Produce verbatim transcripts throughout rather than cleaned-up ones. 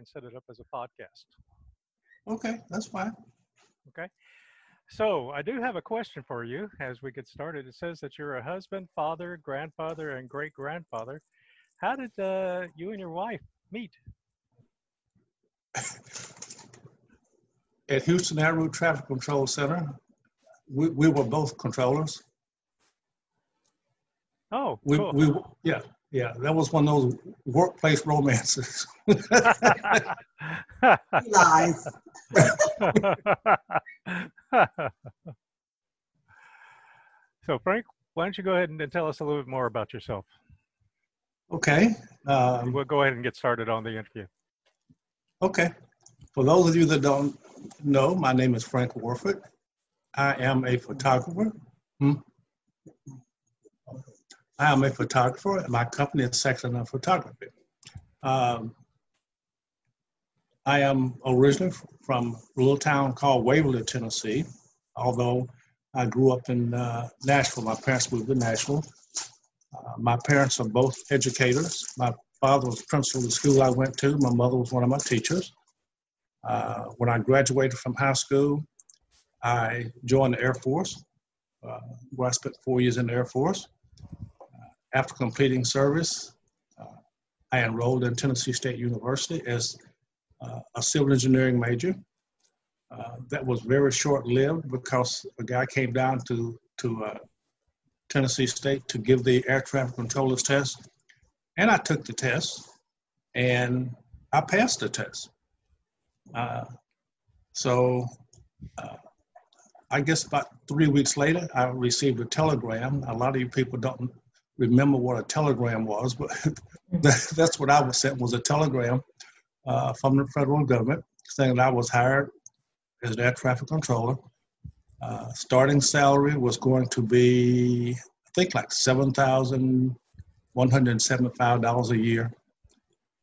can set it up as a podcast. Okay, that's fine. Okay. So I do have a question for you as we get started. It says that you're a husband, father, grandfather, and great-grandfather. How did uh, you and your wife meet? At Houston Air Route Traffic Control Center, we, we were both controllers. Oh, we, cool. We, yeah, yeah. That was one of those workplace romances. Lies. So, Frank, why don't you go ahead and, and tell us a little bit more about yourself? Okay. Um, we'll go ahead and get started on the interview. Okay. For those of you that don't know, my name is Frank Warford. I am a photographer. Hmm? I am a photographer, and my company is Second to None Photography. Um, I am originally from a little town called Waverly, Tennessee, although I grew up in uh, Nashville. My parents moved to Nashville. Uh, my parents are both educators. My father was principal of the school I went to. My mother was one of my teachers. Uh, when I graduated from high school, I joined the Air Force, uh, where I spent four years in the Air Force. After completing service, uh, I enrolled in Tennessee State University as uh, a civil engineering major. Uh, that was very short-lived because a guy came down to, to uh, Tennessee State to give the air traffic controllers test, and I took the test, and I passed the test. Uh, so uh, I guess about three weeks later, I received a telegram. A lot of you people don't remember what a telegram was, but that's what I was sent, was a telegram uh, from the federal government saying that I was hired as an air traffic controller. Uh, starting salary was going to be, I think, like seven thousand one hundred seventy-five dollars a year.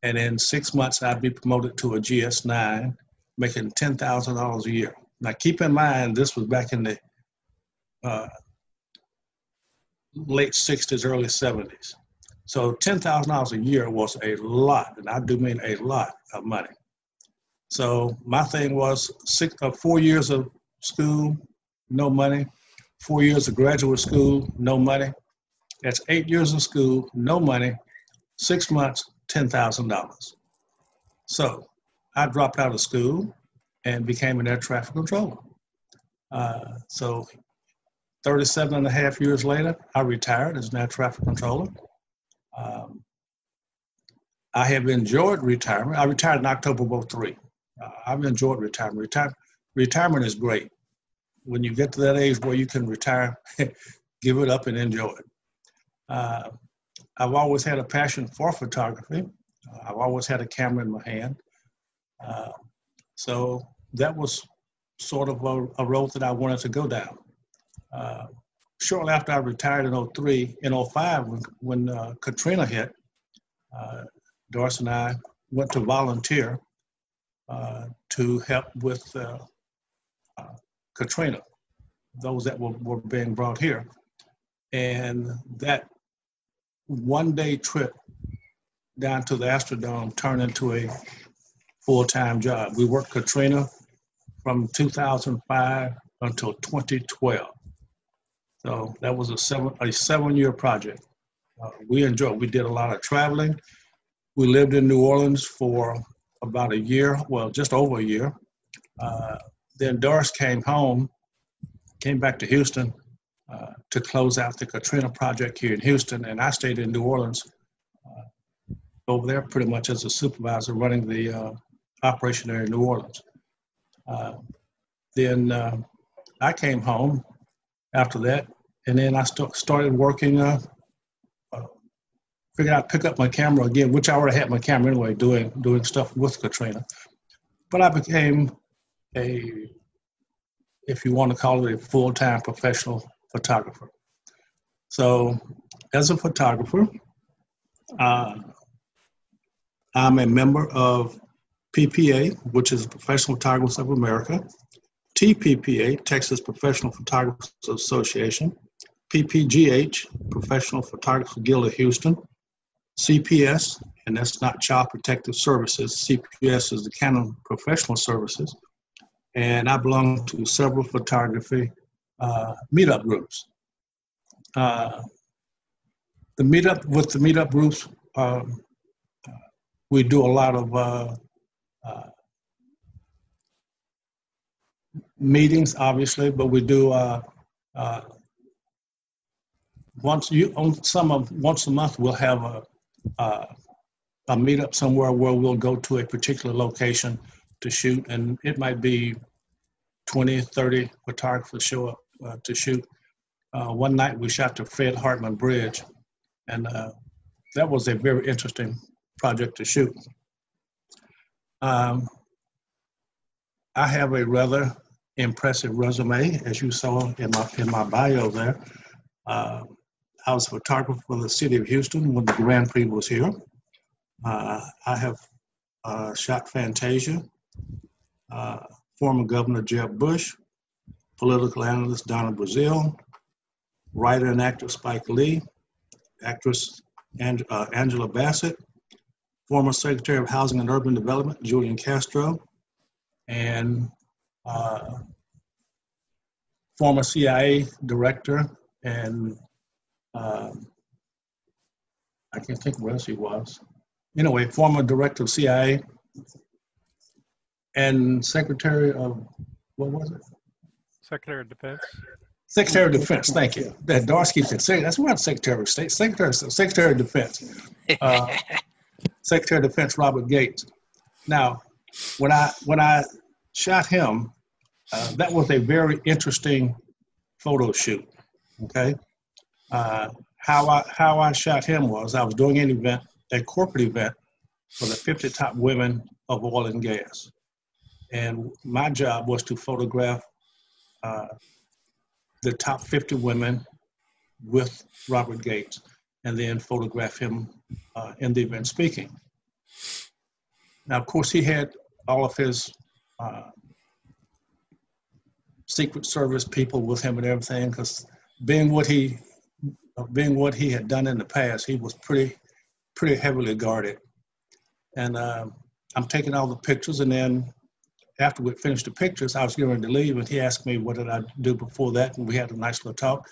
And in six months, I'd be promoted to a G S nine, making ten thousand dollars a year. Now, keep in mind, this was back in the uh, late sixties, early seventies. So ten thousand dollars a year was a lot, and I do mean a lot of money. So my thing was six, uh, four years of school, no money. Four years of graduate school, no money. That's eight years of school, no money. Six months, ten thousand dollars. So I dropped out of school and became an air traffic controller. Uh, so thirty-seven and a half years later, I retired as an air traffic controller. Um, I have enjoyed retirement. I retired in October of oh three. Uh, I've enjoyed retirement. Retire retirement is great. When you get to that age where you can retire, give it up and enjoy it. Uh, I've always had a passion for photography. Uh, I've always had a camera in my hand. Uh, so that was sort of a, a road that I wanted to go down. Uh, shortly after I retired in oh three, in oh five, when, when uh, Katrina hit, uh, Doris and I went to volunteer uh, to help with uh, uh, Katrina, those that were, were being brought here. And that one-day trip down to the Astrodome turned into a full-time job. We worked Katrina from two thousand five until twenty twelve. So that was a seven a seven-year project. Uh, we enjoyed. We did a lot of traveling. We lived in New Orleans for about a year, well, just over a year. Uh, then Doris came home, came back to Houston Uh, to close out the Katrina project here in Houston, and I stayed in New Orleans uh, over there pretty much as a supervisor running the uh, operation there in New Orleans. Uh, then uh, I came home after that, and then I st started working, uh, uh, figured out pick up my camera again, which I already had my camera anyway, doing, doing stuff with Katrina. But I became a, if you want to call it a full-time professional photographer. So as a photographer, uh, I'm a member of P P A, which is Professional Photographers of America, T P P A, Texas Professional Photographers Association, P P G H, Professional Photographers Guild of Houston, C P S, and that's not Child Protective Services. C P S is the Canon Professional Services. And I belong to several photography uh, meetup groups. Uh, the meetup, with the meetup groups, uh, we do a lot of uh, uh, meetings, obviously, but we do uh, uh, once you on some of once a month we'll have a uh, a meetup somewhere where we'll go to a particular location to shoot, and it might be twenty, thirty photographers show up uh, to shoot. Uh, one night we shot the Fred Hartman Bridge, and uh, that was a very interesting project to shoot. Um, I have a rather impressive resume, as you saw in my, in my bio there. Uh, I was a photographer for the City of Houston when the Grand Prix was here. Uh, I have uh, shot Fantasia, uh, former Governor Jeb Bush, political analyst Donna Brazile, writer and actor Spike Lee, actress and, uh, Angela Bassett, former Secretary of Housing and Urban Development Julian Castro, and uh, former C I A director, and uh, I can't think where else he was. Anyway, former director of C I A and Secretary of, what was it? Secretary of Defense. Secretary of Defense, thank you. That Dorsky said, that's what Secretary of State, Secretary, Secretary of Defense. Uh, Secretary of Defense Robert Gates. Now, when I, when I shot him, uh, that was a very interesting photo shoot, okay? Uh, how, I, how I shot him was, I was doing an event, a corporate event for the fifty top women of oil and gas. And my job was to photograph uh, the top fifty women with Robert Gates, and then photograph him uh, in the event speaking. Now, of course, he had all of his uh, Secret Service people with him and everything, because being what he, being what he had done in the past, he was pretty, pretty heavily guarded. And uh, I'm taking all the pictures, and then after we finished the pictures, I was going to leave, and he asked me what did I do before that, and we had a nice little talk.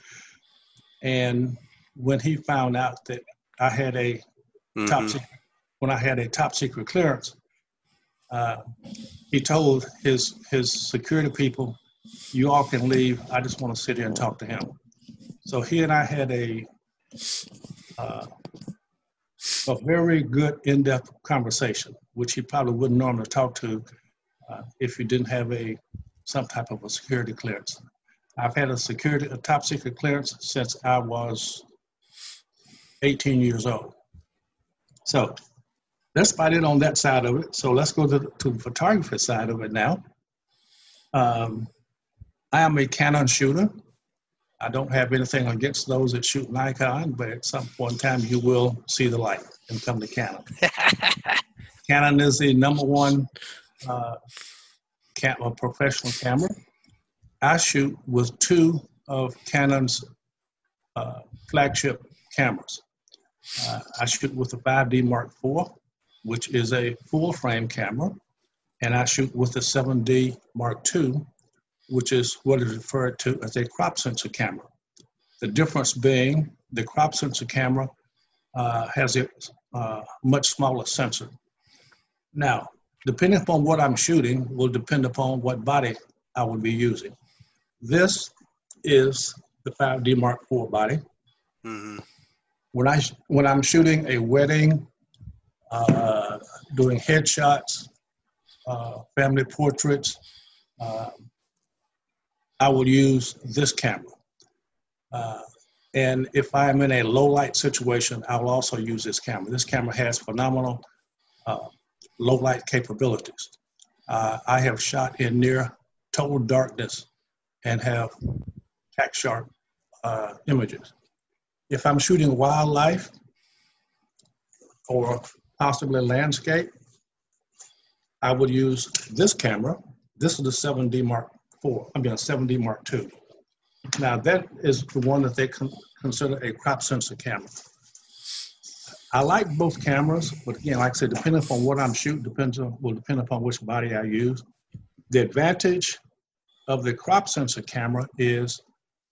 And when he found out that I had a mm-hmm. top secret, when I had a top secret clearance, uh, he told his his security people, "You all can leave. I just want to sit here and talk to him." So he and I had a uh, a very good in-depth conversation, which he probably wouldn't normally talk to uh, if you didn't have a some type of a security clearance. I've had a security a top secret clearance since I was eighteen years old. So that's about it on that side of it. So let's go to the, to the photography side of it now. Um, I am a Canon shooter. I don't have anything against those that shoot Nikon, but at some point in time you will see the light and come to Canon. Canon is the number one uh, cam professional camera. I shoot with two of Canon's uh, flagship cameras. Uh, I shoot with a five D Mark four, which is a full frame camera, and I shoot with a seven D Mark two, which is what is referred to as a crop sensor camera. The difference being the crop sensor camera uh, has a uh, much smaller sensor. Now, depending upon what I'm shooting will depend upon what body I would be using. This is the five D Mark four body. Mm-hmm. When, I, when I'm shooting a wedding, uh, doing headshots, uh, family portraits, uh, I will use this camera. Uh, and if I'm in a low light situation, I will also use this camera. This camera has phenomenal uh, low light capabilities. Uh, I have shot in near total darkness and have tack sharp uh, images. If I'm shooting wildlife or possibly landscape, I would use this camera. This is the seven D Mark four, I mean a seven D Mark two. Now that is the one that they con consider a crop sensor camera. I like both cameras, but again, like I said, depending upon what I'm shooting, depends on, will depend upon which body I use. The advantage of the crop sensor camera is,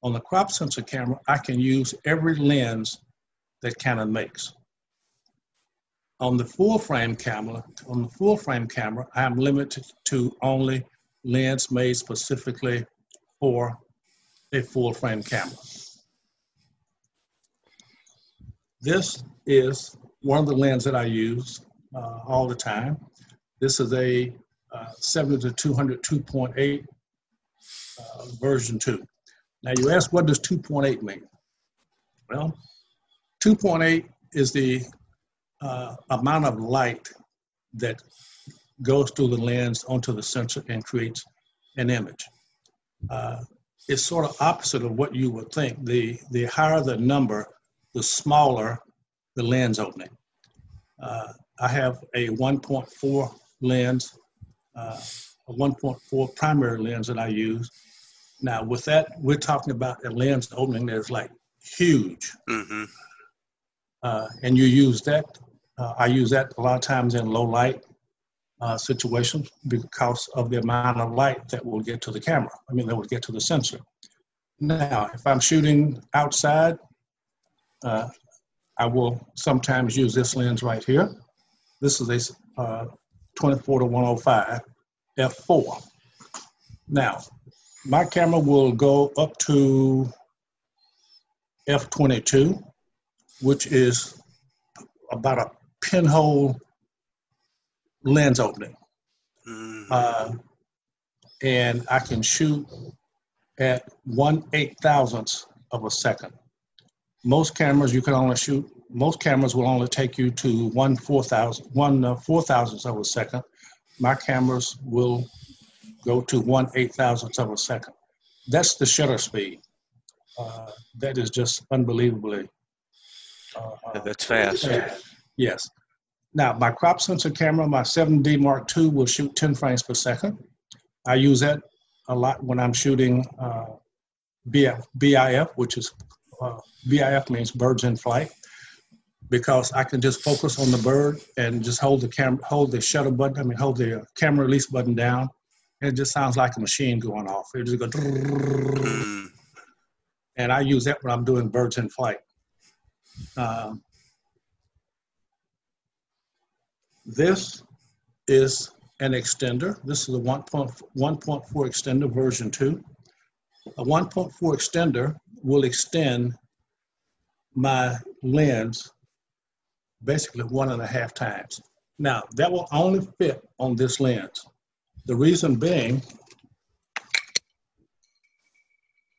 on the crop sensor camera, I can use every lens that Canon makes. On the full frame camera, on the full frame camera, I am limited to only lens made specifically for a full frame camera. This is one of the lenses that I use uh, all the time. This is a uh, seventy to two hundred two point eight uh, version two. Now you ask, what does two point eight mean? Well, two point eight is the uh, amount of light that goes through the lens onto the sensor and creates an image. Uh, it's sort of opposite of what you would think. The, the higher the number, the smaller the lens opening. Uh, I have a one point four lens, uh, a one point four primary lens that I use. Now with that, we're talking about a lens opening that's like huge. Mm-hmm. uh, and you use that, uh, I use that a lot of times in low light uh, situations because of the amount of light that will get to the camera, I mean that will get to the sensor. Now if I'm shooting outside, uh, I will sometimes use this lens right here. This is a uh, twenty-four to one oh five f four. Now, my camera will go up to f twenty-two, which is about a pinhole lens opening. Mm-hmm. uh, and I can shoot at one eight thousandth of a second. Most cameras you can only shoot, most cameras will only take you to one four thousand, one uh, four thousandths of a second. My cameras will go to one eight thousandth of a second. That's the shutter speed. Uh, that is just unbelievably. Uh, That's fast. Uh, yes. Now, my crop sensor camera, my seven D Mark two, will shoot ten frames per second. I use that a lot when I'm shooting uh, B I F, which is Uh, B I F means birds in flight, because I can just focus on the bird and just hold the camera, hold the shutter button, I mean hold the camera release button down, and it just sounds like a machine going off. It just goes, and I use that when I'm doing birds in flight. Um, this is an extender. This is a one point four extender version two. A one point four extender will extend my lens basically one and a half times. Now, that will only fit on this lens. The reason being,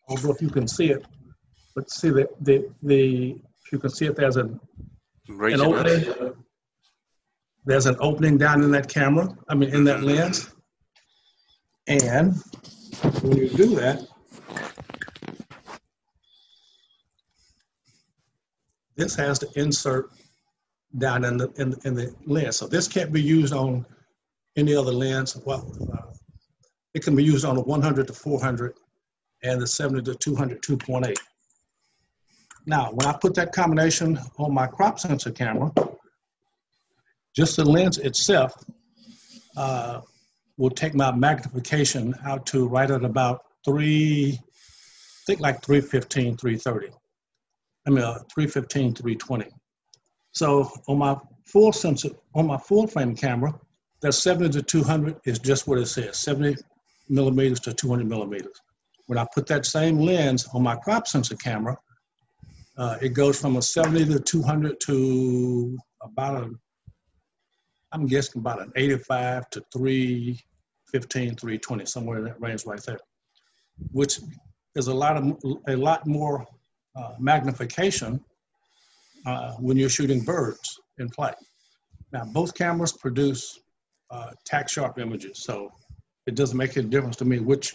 although if you can see it, but see the, the, the if you can see it, there's an, an opening. Up. There's an opening down in that camera, I mean, in that lens. And when you do that, this has to insert down in the, in the, in the lens. So this can't be used on any other lens. Well, uh, it can be used on a one hundred to four hundred and the seventy to two hundred two point eight. Now, when I put that combination on my crop sensor camera, just the lens itself uh, will take my magnification out to right at about three, I think like three fifteen, three thirty. I mean, uh, three fifteen, three twenty. So on my full sensor, on my full frame camera, that seventy to two hundred is just what it says, seventy millimeters to two hundred millimeters. When I put that same lens on my crop sensor camera, uh, it goes from a seventy to two hundred to about a, I'm guessing about an eighty-five to three fifteen, three twenty, somewhere in that range right there, which is a lot of, a lot more Uh, magnification uh, when you're shooting birds in flight. Now, both cameras produce uh, tack sharp images, so it doesn't make any difference to me which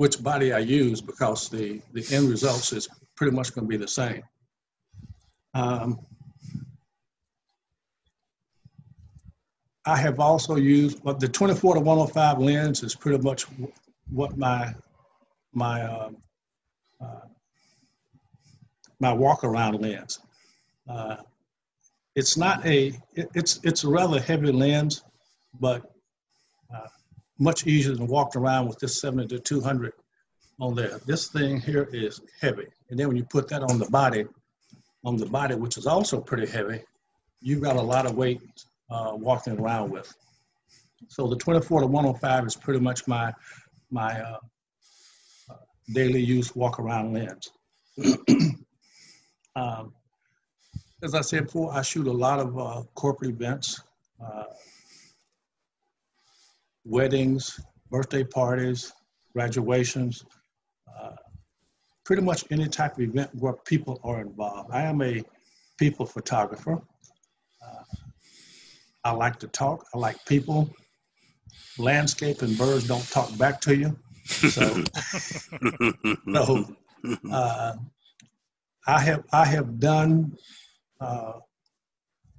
which body I use, because the, the end results is pretty much going to be the same. Um, I have also used, well, the twenty-four to one oh five lens is pretty much what my, my uh, uh, my walk around lens. Uh, it's not a, it, it's, it's a rather heavy lens, but uh, much easier than walking around with this seventy to two hundred on there. This thing here is heavy. And then when you put that on the body, on the body, which is also pretty heavy, you've got a lot of weight uh, walking around with. So the twenty-four to one oh five is pretty much my, my uh, uh, daily use walk around lens. um, as I said before, I shoot a lot of uh, corporate events, uh, weddings, birthday parties, graduations, uh, pretty much any type of event where people are involved. I am a people photographer. Uh, I like to talk, I like people. Landscape and birds don't talk back to you. So, so uh, I have I have done uh,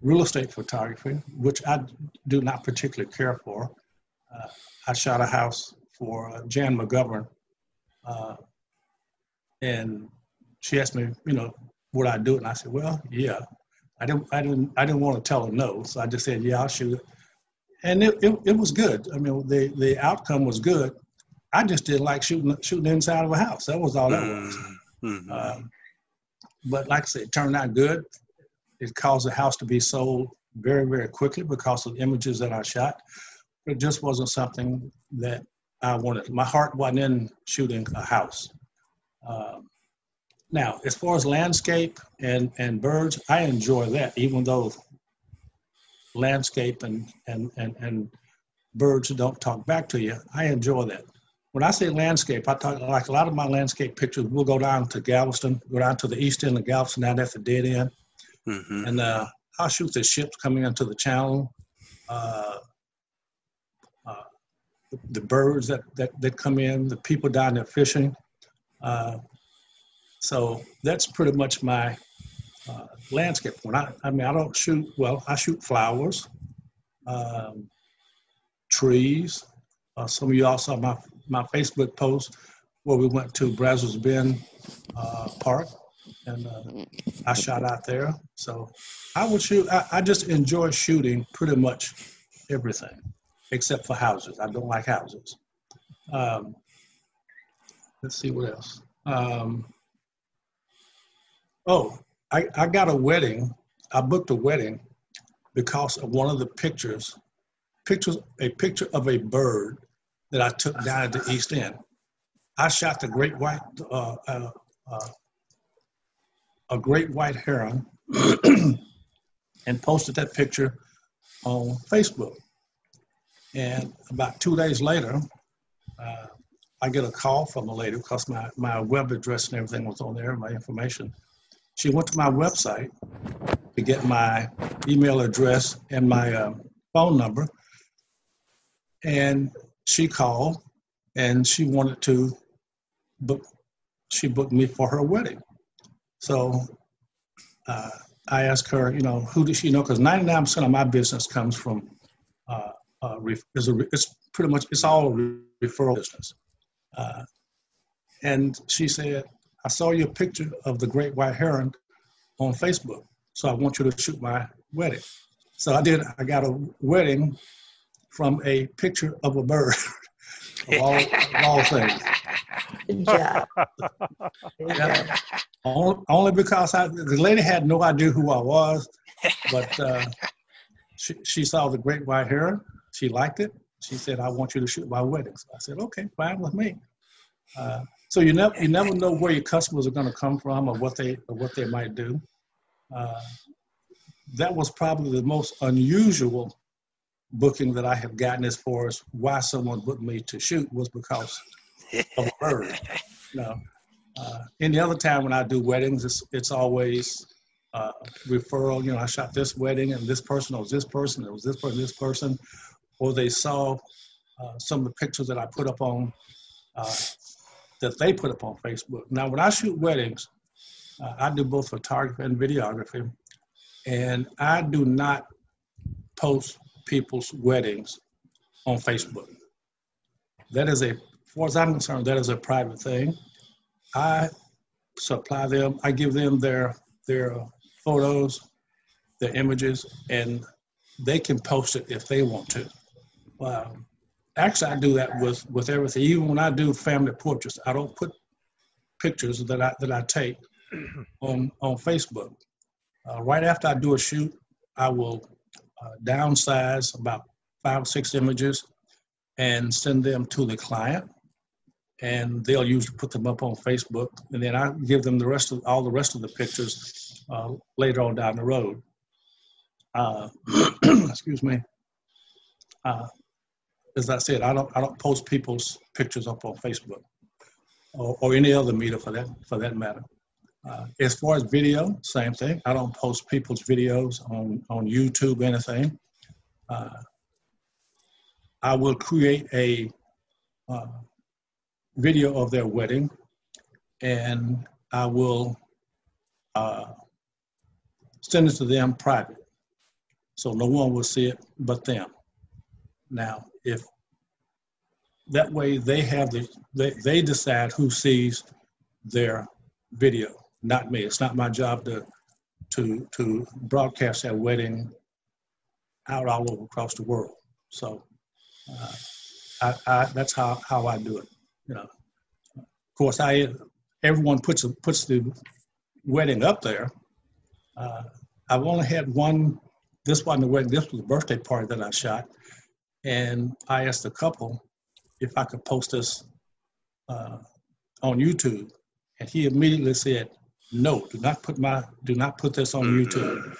real estate photography, which I do not particularly care for. Uh, I shot a house for uh, Jan McGovern, uh, and she asked me, you know, would I do it? And I said, well, yeah. I didn't, I didn't, I didn't want to tell her no, so I just said, yeah, I'll shoot it. And it, it, it was good. I mean, the, the outcome was good. I just didn't like shooting, shooting inside of a house. That was all that was. Mm-hmm. uh, but like I said, it turned out good. It caused the house to be sold very, very quickly because of the images that I shot. It just wasn't something that I wanted. My heart wasn't in shooting a house. Uh, Now, as far as landscape and, and birds, I enjoy that, even though landscape and, and, and, and birds don't talk back to you, I enjoy that. When I say landscape, I talk, like a lot of my landscape pictures, we'll go down to Galveston, go down to the east end of Galveston, down at the dead end. Mm-hmm. And uh, I'll shoot the ships coming into the channel, uh, uh, the, the birds that, that, that come in, the people down there fishing. Uh, So that's pretty much my uh, landscape. When I, I mean, I don't shoot, well, I shoot flowers, um, trees. Uh, some of you all saw my, my Facebook post where we went to Brazile's Bend uh, Park, and uh, I shot out there. So I would shoot, I, I just enjoy shooting pretty much everything except for houses. I don't like houses. Um, let's see what else. Um, Oh, I, I got a wedding. I booked a wedding because of one of the pictures, pictures, a picture of a bird that I took down at the East End. I shot the great white, uh, uh, uh, a great white heron and posted that picture on Facebook. And about two days later, uh, I get a call from a lady because my, my web address and everything was on there, my information. She went to my website to get my email address and my uh, phone number, and she called and she wanted to book, she booked me for her wedding. So uh, I asked her, you know, who does she know? Because ninety-nine percent of my business comes from, uh, uh, is a, it's pretty much, it's all referral business. Uh, and she said, I saw your picture of the great white heron on Facebook, so I want you to shoot my wedding. So I did. I got a wedding from a picture of a bird, of all, of all things. Good job. Yeah. Only, only because I, the lady had no idea who I was, but uh, she, she saw the great white heron. She liked it. She said, I want you to shoot my wedding. So I said, okay, fine with me. Uh, So you never you never know where your customers are going to come from or what they or what they might do. Uh, that was probably the most unusual booking that I have gotten as far as why someone booked me to shoot was because of a bird. You know, uh, any other time when I do weddings, it's it's always uh, referral. You know, I shot this wedding and this person, or this person, it was this person, this person, or they saw uh, some of the pictures that I put up on. Uh, that they put up on Facebook. Now, when I shoot weddings, uh, I do both photography and videography, and I do not post people's weddings on Facebook. That is a, as far as I'm concerned, that is a private thing. I supply them, I give them their, their photos, their images, and they can post it if they want to. Wow. Actually, I do that with, with everything. Even when I do family portraits, I don't put pictures that I, that I take on, on Facebook. Uh, right after I do a shoot, I will uh, downsize about five or six images and send them to the client. And they'll usually put them up on Facebook. And then I give them the rest of, all the rest of the pictures uh, later on down the road. Uh, excuse me. Uh, as I said, I don't, I don't post people's pictures up on Facebook or, or any other media for that, for that matter. Uh, as far as video, same thing. I don't post people's videos on, on YouTube, anything. Uh, I will create a uh, video of their wedding, and I will uh, send it to them private. So no one will see it but them. Now, if that way they have the, they, they decide who sees their video. Not me. It's not my job to to to broadcast that wedding out all over across the world. So uh, I, I, that's how, how I do it. You know, of course, I everyone puts a, puts the wedding up there. Uh, I've only had one. This wasn't the wedding. This was the birthday party that I shot, and I asked the couple if I could post this uh, on YouTube, and he immediately said, "No, do not put my, do not put this on YouTube."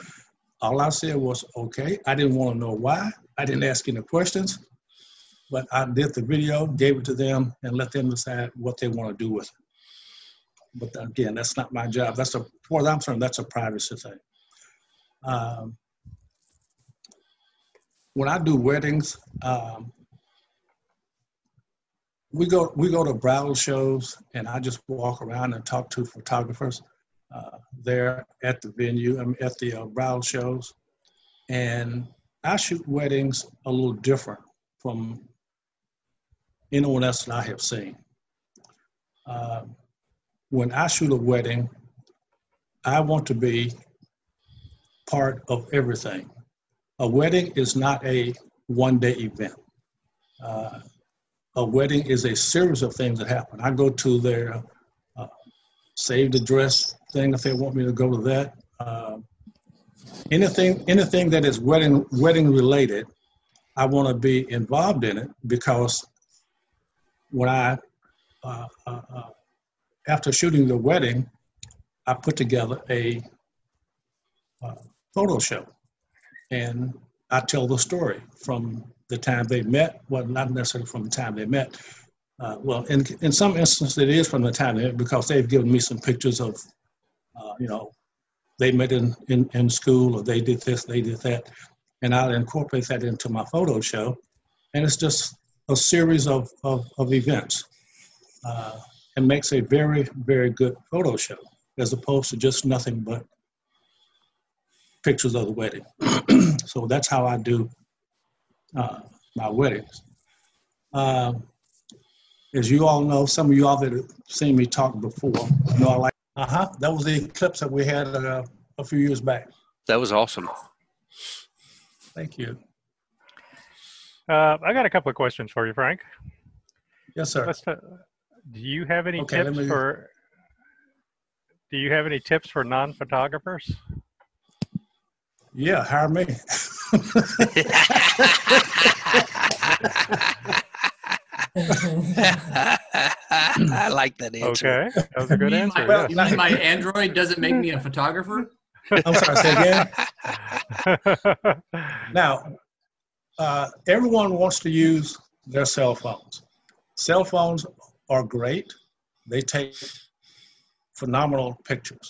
All I said was, okay. I didn't want to know why. I didn't ask any questions, but I did the video, gave it to them, and let them decide what they want to do with it. But again, that's not my job. That's a, for I'm concerned, that's a privacy thing. Um, when I do weddings, um, we go, we go to bridal shows, and I just walk around and talk to photographers. Uh, there at the venue, I mean, at the uh, bridal shows. And I shoot weddings a little different from anyone else that I have seen. Uh, when I shoot a wedding, I want to be part of everything. A wedding is not a one-day event. Uh, a wedding is a series of things that happen. I go to their uh, save the dress thing if they want me to go to that. Uh, anything, anything that is wedding, wedding related, I want to be involved in it, because when I, uh, uh, uh, after shooting the wedding, I put together a uh, photo show, and I tell the story from the time they met. Well, not necessarily from the time they met. Uh, well, in, in some instances it is from the time they met, because they've given me some pictures of, Uh, you know, they met in, in, in school, or they did this, they did that. And I'll incorporate that into my photo show. And it's just a series of, of, of events. Uh, it makes a very, very good photo show, as opposed to just nothing but pictures of the wedding. So that's how I do uh, my weddings. Uh, as you all know, some of you all that have seen me talk before, you know, I like Uh-huh. That was the eclipse that we had uh, a few years back. That was awesome. Thank you. Uh, I got a couple of questions for you, Frank. Yes, sir. Let's, uh, do you have any okay, tips me... for do you have any tips for non-photographers? Yeah, hire me. I like that answer. Okay, that was a good answer. My, well, yes. You mean my Android doesn't make me a photographer? I'm sorry, say again. Now, uh, everyone wants to use their cell phones. Cell phones are great. They take phenomenal pictures.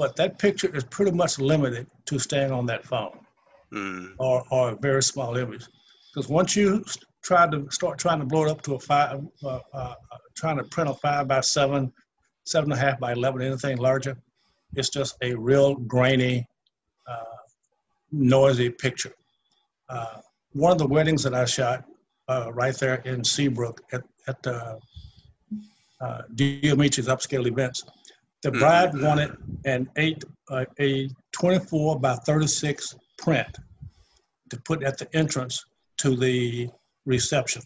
But that picture is pretty much limited to staying on that phone mm. or, or a very small image. Because once you tried to start trying to blow it up to a five, uh, uh, trying to print a five by seven, seven and a half by eleven, anything larger, it's just a real grainy, uh, noisy picture. Uh, one of the weddings that I shot uh, right there in Seabrook at, at the uh, Diomici's upscale events, the bride mm-hmm. wanted an eight, uh, a twenty-four by thirty-six print to put at the entrance to the reception.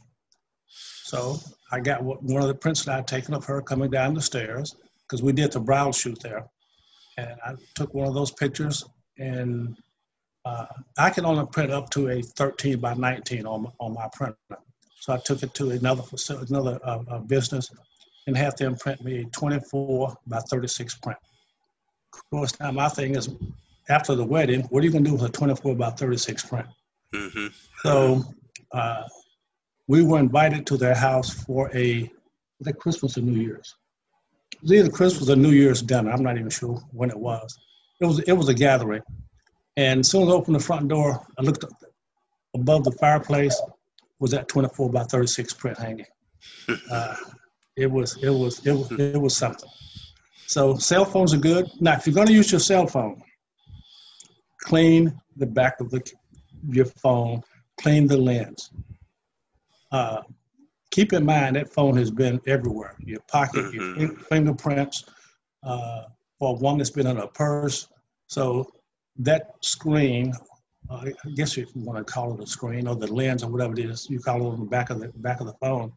So I got one of the prints that I'd taken of her coming down the stairs, because we did the bridal shoot there. And I took one of those pictures, and uh, I can only print up to a thirteen by nineteen on, on my printer. So I took it to another another uh, uh, business and had them print me a twenty-four by thirty-six print. Of course, now my thing is, after the wedding, what are you going to do with a twenty-four by thirty-six print? Mm-hmm. So uh, we were invited to their house for a, was it Christmas or New Year's? It was either Christmas or New Year's dinner. I'm not even sure when it was. It was it was a gathering. And as soon as I opened the front door, I looked up above the fireplace, was that twenty-four by thirty-six print hanging. Uh, it was it was it was it was something. So cell phones are good. Now, if you're going to use your cell phone, clean the back of the, your phone, clean the lens. Uh, keep in mind that phone has been everywhere. Your pocket, mm-hmm. your fingerprints, uh, or one that's been in a purse. So that screen, uh, I guess if you want to call it a screen or the lens or whatever it is, you call it on the back of the back of the phone.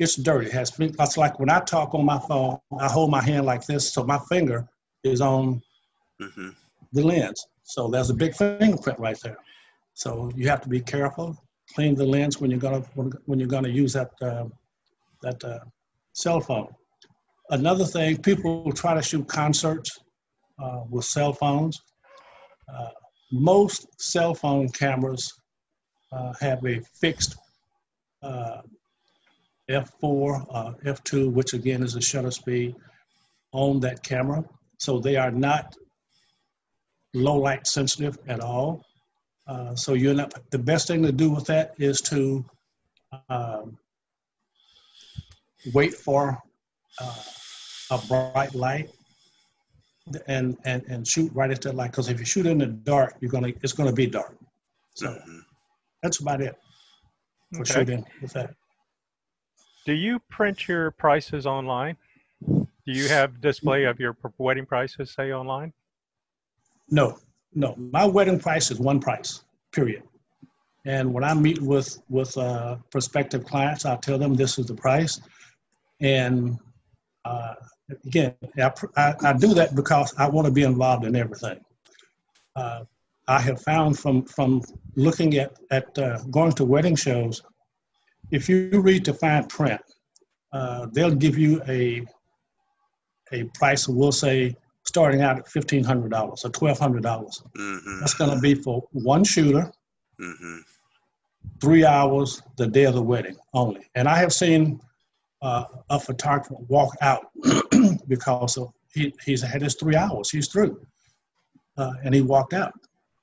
It's dirty. It has, it's like when I talk on my phone, I hold my hand like this, so my finger is on mm-hmm. the lens. So there's a big fingerprint right there. So you have to be careful. Clean the lens when you're gonna when you're gonna use that uh, that uh, cell phone. Another thing, people try to shoot concerts uh, with cell phones. Uh, most cell phone cameras uh, have a fixed uh, F four, uh, F two, which again is the shutter speed on that camera. So they are not low light sensitive at all. Uh, so you're not, the best thing to do with that is to um, wait for uh, a bright light and, and, and shoot right at that light. Because if you shoot in the dark, you're gonna, it's gonna be dark. So mm-hmm. that's about it for okay. shooting with that. Do you print your prices online? Do you have display of your wedding prices, say, online? No. No, my wedding price is one price, period. And when I meet with, with uh, prospective clients, I'll tell them this is the price. And uh, again, I, I, I do that because I want to be involved in everything. Uh, I have found from, from looking at, at uh, going to wedding shows, if you read the fine print, uh, they'll give you a, a price, we'll say, starting out at fifteen hundred dollars or twelve hundred dollars. Mm-hmm. That's going to be for one shooter, mm-hmm. three hours the day of the wedding only. And I have seen uh, a photographer walk out because of he, he's had his three hours. He's through. Uh, and he walked out.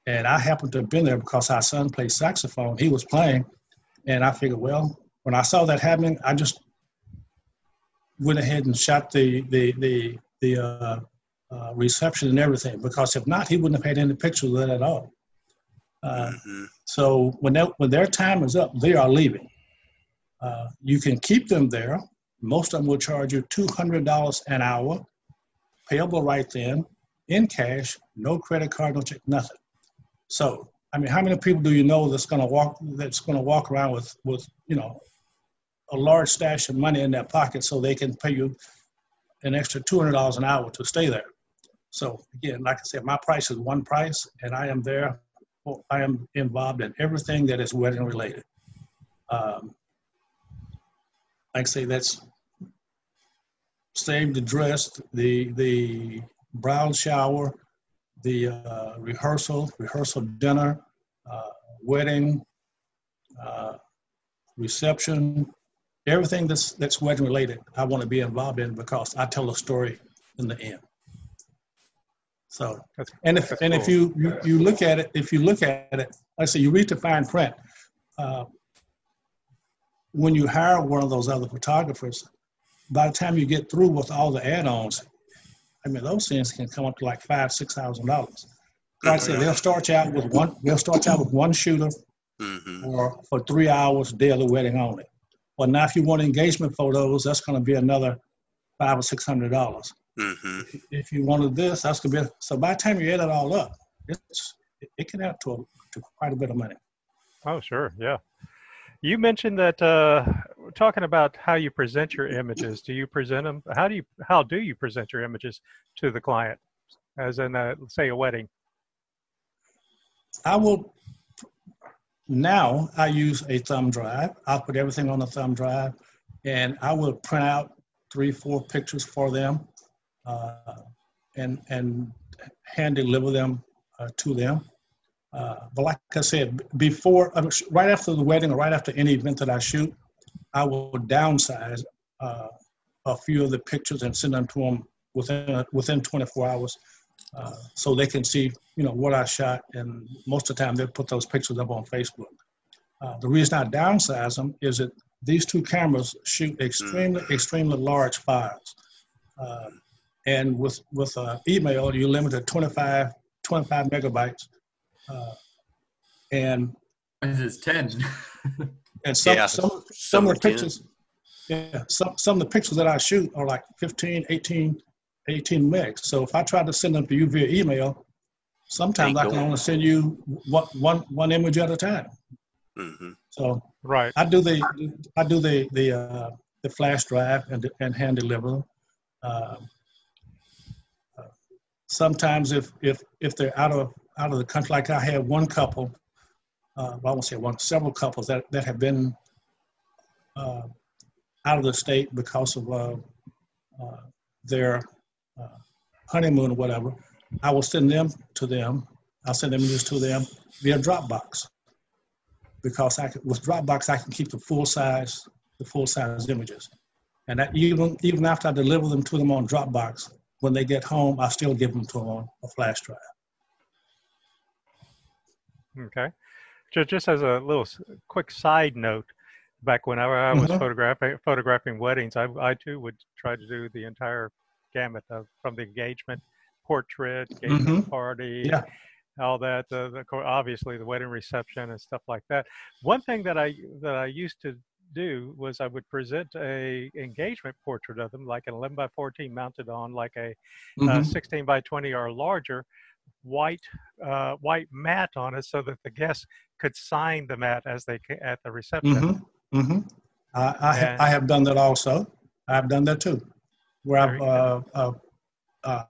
And I happened to have been there because our son played saxophone. He was playing. And I figured, well, when I saw that happening, I just went ahead and shot the, the, the, the, uh, Uh, reception and everything, because if not, he wouldn't have had any pictures of that at all. Uh, mm-hmm. So when, that, when their time is up, they are leaving. Uh, you can keep them there. Most of them will charge you two hundred dollars an hour, payable right then, in cash, no credit card, no check, nothing. So, I mean, how many people do you know that's going to walk that's going to walk around with, with, you know, a large stash of money in their pocket so they can pay you an extra two hundred dollars an hour to stay there? So again, like I said, my price is one price, and I am there. I am involved in everything that is wedding related. Um, like I say, that's save the dress, the the bridal shower, the uh, rehearsal, rehearsal dinner, uh, wedding, uh, reception, everything that's that's wedding related. I want to be involved in, because I tell a story in the end. So, and if and if you, you, you look at it, if you look at it, like I say, you read the fine print. Uh, when you hire one of those other photographers, by the time you get through with all the add-ons, I mean, those things can come up to like five, six thousand dollars. Like I said, they'll start you out with one. They'll start you out with one shooter, mm-hmm. or for three hours day of the wedding only. Well, now if you want engagement photos, that's going to be another five or six hundred dollars. Mm-hmm. If you wanted this, that's gonna be so. By the time you add it all up, it's it can add to, a, to quite a bit of money. Oh, sure, yeah. You mentioned that uh, talking about how you present your images. Do you present them? How do you how do you present your images to the client, as in a, say a wedding? I will. Now I use a thumb drive. I'll put everything on a thumb drive, and I will print out three, four pictures for them, uh, and and hand deliver them uh, to them. Uh, but like I said, before, uh, right after the wedding or right after any event that I shoot, I will downsize uh, a few of the pictures and send them to them within within twenty-four hours, uh, so they can see, you know, what I shot. And most of the time, they'll put those pictures up on Facebook. Uh, the reason I downsize them is that these two cameras shoot extremely, extremely large files. Uh, and with with uh, email, you limit to twenty-five megabytes. Uh, and this is ten. And some, yeah, some, some, some of the pictures, yeah, some, some of the pictures that I shoot are like fifteen, eighteen, eighteen megs. So if I try to send them to you via email, sometimes I can only send you one, one, one image at a time. Mm-hmm. So right. I do the, I do the, the, uh, the flash drive and, and hand deliver them. Uh, uh, sometimes if, if, if they're out of, out of the country, like I had one couple, uh, well, I won't say one, several couples that, that have been uh, out of the state because of uh, uh, their uh, honeymoon or whatever. I will send them to them. I'll send images to them via Dropbox, because I can, with Dropbox I can keep the full size, the full size images, and that even even after I deliver them to them on Dropbox, when they get home, I still give them to them on a flash drive. Okay. Just as a little quick side note, back when I, I was mm-hmm. photographing, photographing weddings, I, I too would try to do the entire gamut of, from the engagement portrait, engagement mm-hmm. party, yeah. all that, uh, the, obviously the wedding reception and stuff like that. One thing that I, that I used to do was I would present a engagement portrait of them, like an eleven by fourteen mounted on like a mm-hmm. uh, sixteen by twenty or larger, white uh white mat on it, so that the guests could sign the mat as they at the reception. Mm-hmm, mm-hmm. I, I, ha I have done that also. I've done that too, where I've uh, uh, uh,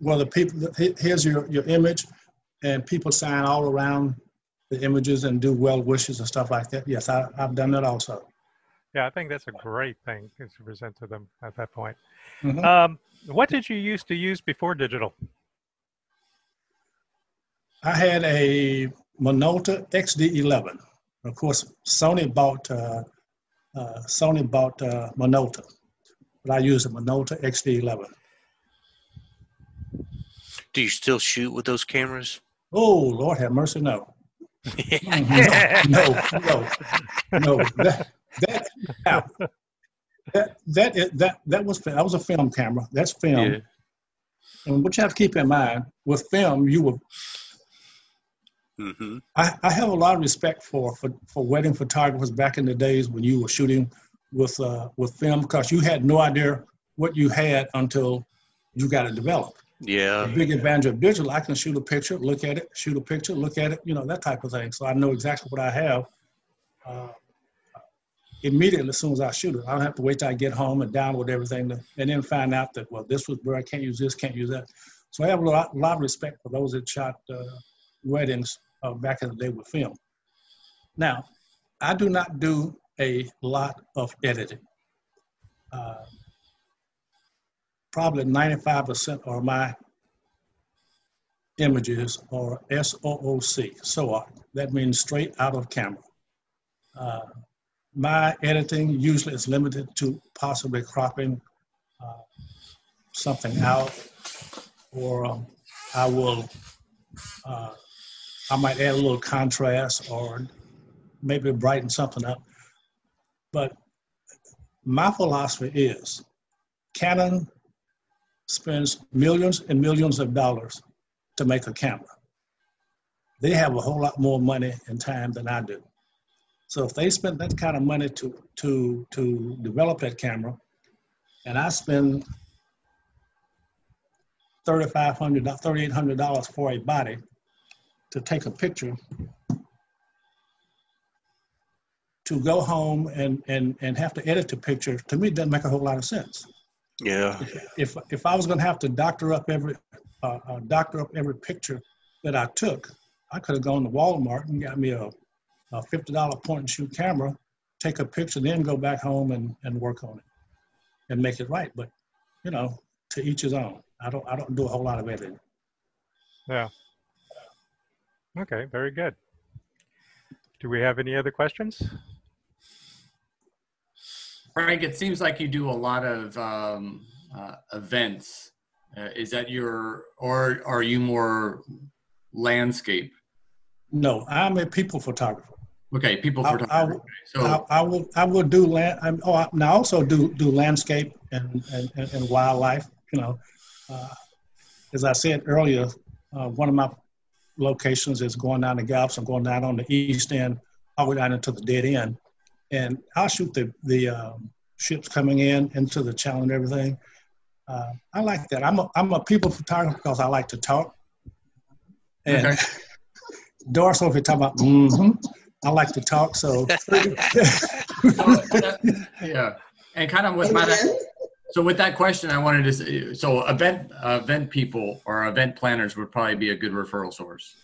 well, the people, here's your your image, and people sign all around the images and do well wishes and stuff like that. Yes, I, I've done that also. Yeah, I think that's a great thing to present to them at that point. Mm-hmm. Um, what did you used to use before digital? I had a Minolta X D eleven. Of course, Sony bought uh, uh, Sony bought uh, Minolta, but I used a Minolta X D eleven. Do you still shoot with those cameras? Oh, Lord have mercy, no. no, no, no, no. That that, now, that that is, that that was that was a film camera. That's film, yeah. And what you have to keep in mind with film, you will. Mm-hmm. I, I have a lot of respect for, for for wedding photographers back in the days when you were shooting with uh, with film, because you had no idea what you had until you got it developed. Yeah. The big advantage of digital, I can shoot a picture, look at it, shoot a picture, look at it, you know, that type of thing. So I know exactly what I have uh, immediately as soon as I shoot it. I don't have to wait till I get home and download everything to, and then find out that, well, this was where I can't use this, can't use that. So I have a lot, a lot of respect for those that shot uh, weddings Uh, back in the day with film. Now, I do not do a lot of editing. Uh, probably ninety-five percent of my images are S O O C, S O O C. That means straight out of camera. Uh, my editing usually is limited to possibly cropping uh, something out, or um, I will uh, I might add a little contrast or maybe brighten something up. But my philosophy is Canon spends millions and millions of dollars to make a camera. They have a whole lot more money and time than I do. So if they spend that kind of money to, to, to develop that camera, and I spend thirty-five hundred dollars, thirty-eight hundred dollars for a body to take a picture, to go home and, and, and have to edit the picture, to me, doesn't make a whole lot of sense. Yeah. If, if I was going to have to doctor up every, uh, uh, doctor up every picture that I took, I could have gone to Walmart and got me a, a fifty dollar point and shoot camera, take a picture, then go back home and, and work on it and make it right. But, you know, to each his own. I don't, I don't do a whole lot of editing. Yeah. Okay, very good. Do we have any other questions? Frank, it seems like you do a lot of um, uh, events. Uh, is that your, or are you more landscape? No, I'm a people photographer. Okay, people I, photographer. I, okay, so I, I will, I will do land. I'm, oh, I, and I also do do landscape and and, and wildlife. You know, uh, as I said earlier, uh, one of my locations is going down the Galveston, going down on the east end, all the way down into the dead end, and I'll shoot the the um, ships coming in into the channel and everything. Uh, I like that. I'm a I'm a people photographer because I like to talk. And okay. Doris over here talking about, mm-hmm. I like to talk, so. Yeah, and kind of with my, so with that question, I wanted to say, so event, uh, event people or event planners would probably be a good referral source.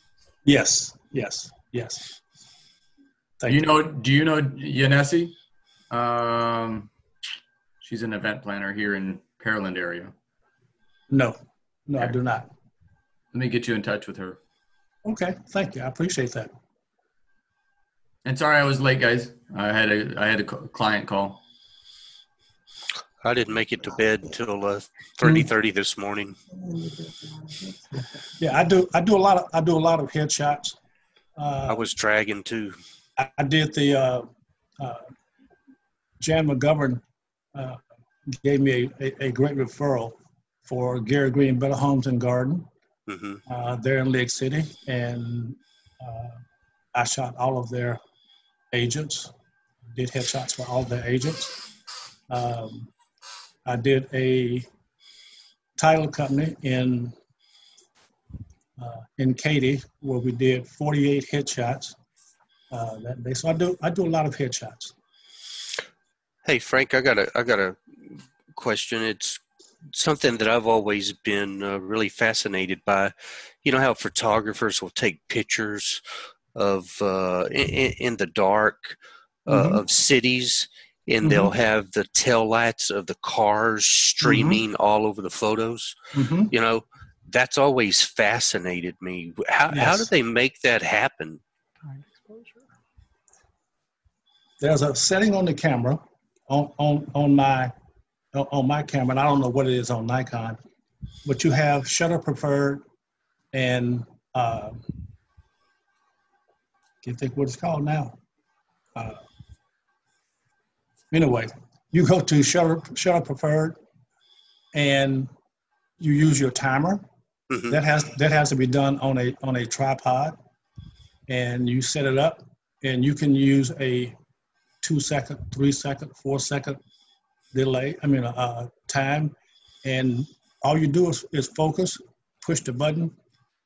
Yes, yes, yes. Thank you. You know, do you know Yanesi? Um, she's an event planner here in Pearland area. No, no, okay. I do not. Let me get you in touch with her. Okay, thank you. I appreciate that. And sorry I was late, guys. I had a I had a client call. I didn't make it to bed until uh, thirty thirty this morning. Yeah, I do. I do a lot of I do a lot of headshots. Uh, I was dragging too. I, I did the uh, uh, Jan McGovern uh, gave me a, a, a great referral for Gary Green Better Homes and Garden. Mm-hmm. Uh, they're in Lake City, and uh, I shot all of their agents. Did headshots for all their agents. Um, I did a title company in uh, in Katy where we did forty-eight headshots uh, that day. So I do I do a lot of headshots. Hey Frank, I got a I got a question. It's something that I've always been uh, really fascinated by. You know how photographers will take pictures of uh, in, in the dark uh, mm-hmm. of cities, and mm-hmm. they'll have the tail lights of the cars streaming mm-hmm. all over the photos. Mm-hmm. You know, that's always fascinated me. How, yes. how do they make that happen? There's a setting on the camera on on on my. on my camera, and I don't know what it is on Nikon, but you have shutter preferred and uh, can't think what it's called now. Uh, anyway, you go to shutter, shutter preferred and you use your timer. Mm-hmm. That has that has to be done on a on a tripod, and you set it up, and you can use a two second, three second, four second delay, I mean, uh, time, and all you do is, is focus, push the button,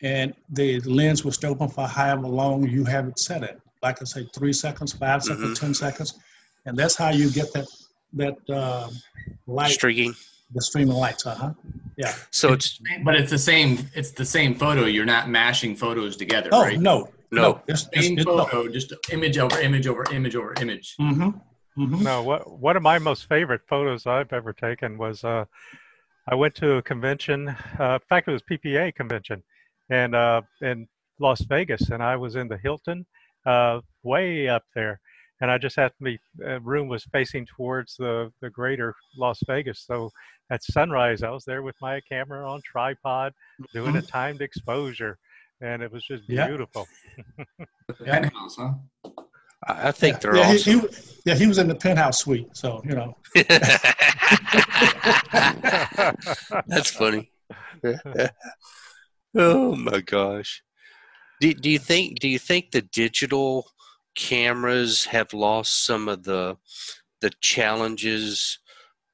and the lens will stay open for however long you have it set at. Like I say, three seconds, five mm-hmm. seconds, ten seconds, and that's how you get that that uh, light. Streaking. The streaming lights, uh huh. Yeah. So it's, it's but it's the same. It's the same photo. You're not mashing photos together, oh, right? No, no, no. It's, same it's, photo, no. Just image over image over image over image. Mm-hmm. Mm-hmm. No, what, one of my most favorite photos I've ever taken was uh, I went to a convention. Uh, in fact, it was P P A convention, and uh, in Las Vegas, and I was in the Hilton, uh, way up there, and I just had to be. Uh, room was facing towards the the greater Las Vegas, so at sunrise I was there with my camera on tripod, doing mm-hmm. a timed exposure, and it was just beautiful. Yeah. Penthouse, huh? I think yeah, they're yeah, awesome. He, he, yeah, he was in the penthouse suite, so, you know. That's funny. Oh, my gosh. Do, do you think do you think the digital cameras have lost some of the the challenges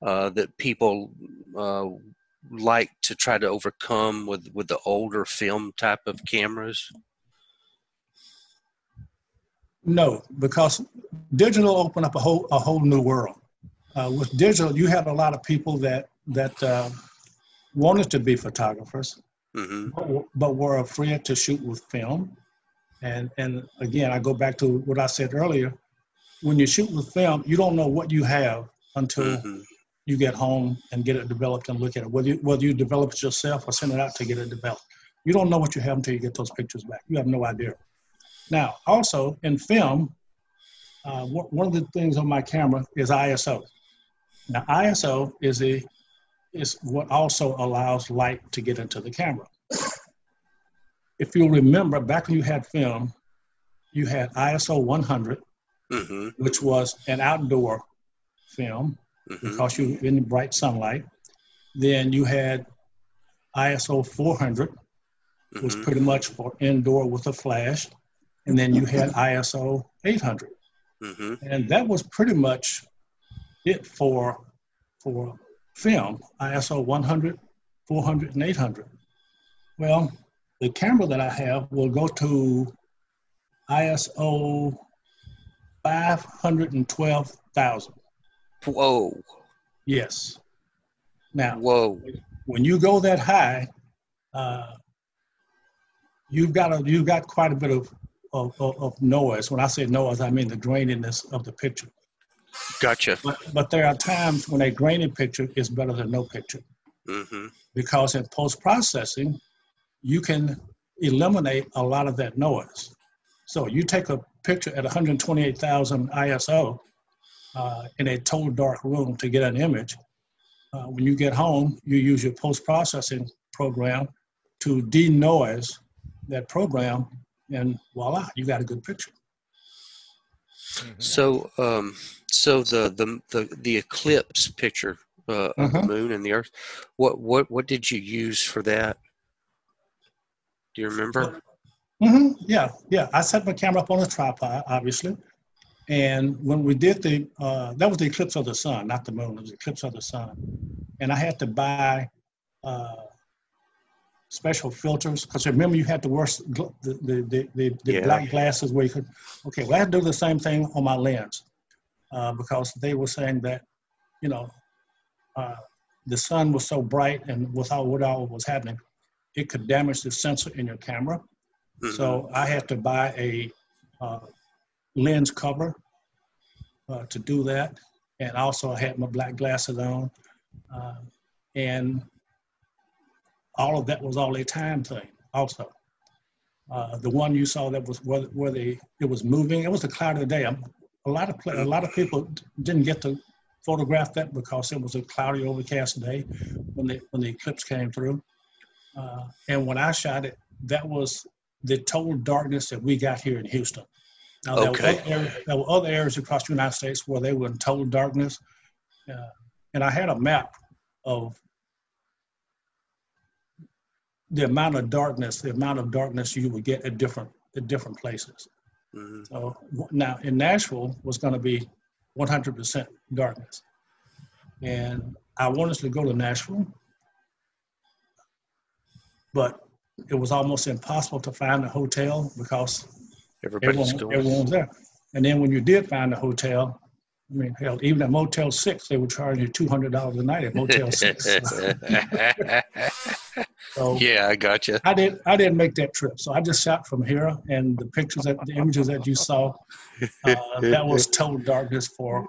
uh, that people uh, like to try to overcome with, with the older film type of cameras? No, because digital opened up a whole a whole new world. Uh, with digital, you had a lot of people that that uh, wanted to be photographers, mm-hmm. but, but were afraid to shoot with film. And and again, I go back to what I said earlier. When you shoot with film, you don't know what you have until mm-hmm. you get home and get it developed and look at it. Whether you, whether you develop it yourself or send it out to get it developed, you don't know what you have until you get those pictures back. You have no idea. Now, also in film, uh, one of the things on my camera is I S O. Now, I S O is a is what also allows light to get into the camera. If you remember, back when you had film, you had I S O one hundred, mm-hmm. which was an outdoor film mm-hmm. because you were in bright sunlight. Then you had I S O four hundred, mm-hmm. which was pretty much for indoor with a flash. And then you had I S O eight hundred. Mm-hmm. And that was pretty much it for, for film, I S O one hundred, four hundred, and eight hundred. Well, the camera that I have will go to I S O five hundred twelve thousand. Whoa. Yes. Now, whoa. When you go that high, uh, you've got a, you've got quite a bit of, of, of, of noise. When I say noise, I mean the graininess of the picture. Gotcha. But, but there are times when a grainy picture is better than no picture. Mm-hmm. Because in post-processing, you can eliminate a lot of that noise. So you take a picture at one hundred twenty-eight thousand I S O uh, in a total dark room to get an image. Uh, when you get home, you use your post-processing program to denoise that program, and voila, you got a good picture. Mm-hmm. So, um, so the, the the the eclipse picture uh, of uh-huh. the moon and the Earth. What what what did you use for that? Do you remember? Mm-hmm. Yeah, yeah. I set my camera up on a tripod, obviously. And when we did the, uh, that was the eclipse of the sun, not the moon, it was the eclipse of the sun. And I had to buy uh, special filters, because remember you had to wear the, the, the, the, the yeah. black glasses where you could, okay, well I had to do the same thing on my lens uh, because they were saying that, you know, uh, the sun was so bright and without what all was happening, it could damage the sensor in your camera. Mm-hmm. So I had to buy a uh, lens cover uh, to do that. And also I had my black glasses on. Uh, and all of that was all a time thing also. Uh, the one you saw that was where, where they, it was moving, it was the cloud of the day. A lot of, a lot of people didn't get to photograph that because it was a cloudy, overcast day when the, when the eclipse came through. Uh, and when I shot it, that was the total darkness that we got here in Houston. Now, there, okay. were, areas, there were other areas across the United States where they were in total darkness. Uh, and I had a map of the amount of darkness, the amount of darkness you would get at different, at different places. Mm-hmm. So now in Nashville was going to be one hundred percent darkness. And I wanted to go to Nashville, but it was almost impossible to find a hotel because everyone, everyone was there. And then when you did find a hotel, I mean, hell, even at Motel six, they were charging you two hundred dollars a night at Motel six. So yeah, I gotcha. I, did, I didn't make that trip. So I just shot from here, and the pictures, that, the images that you saw, uh, that was total darkness for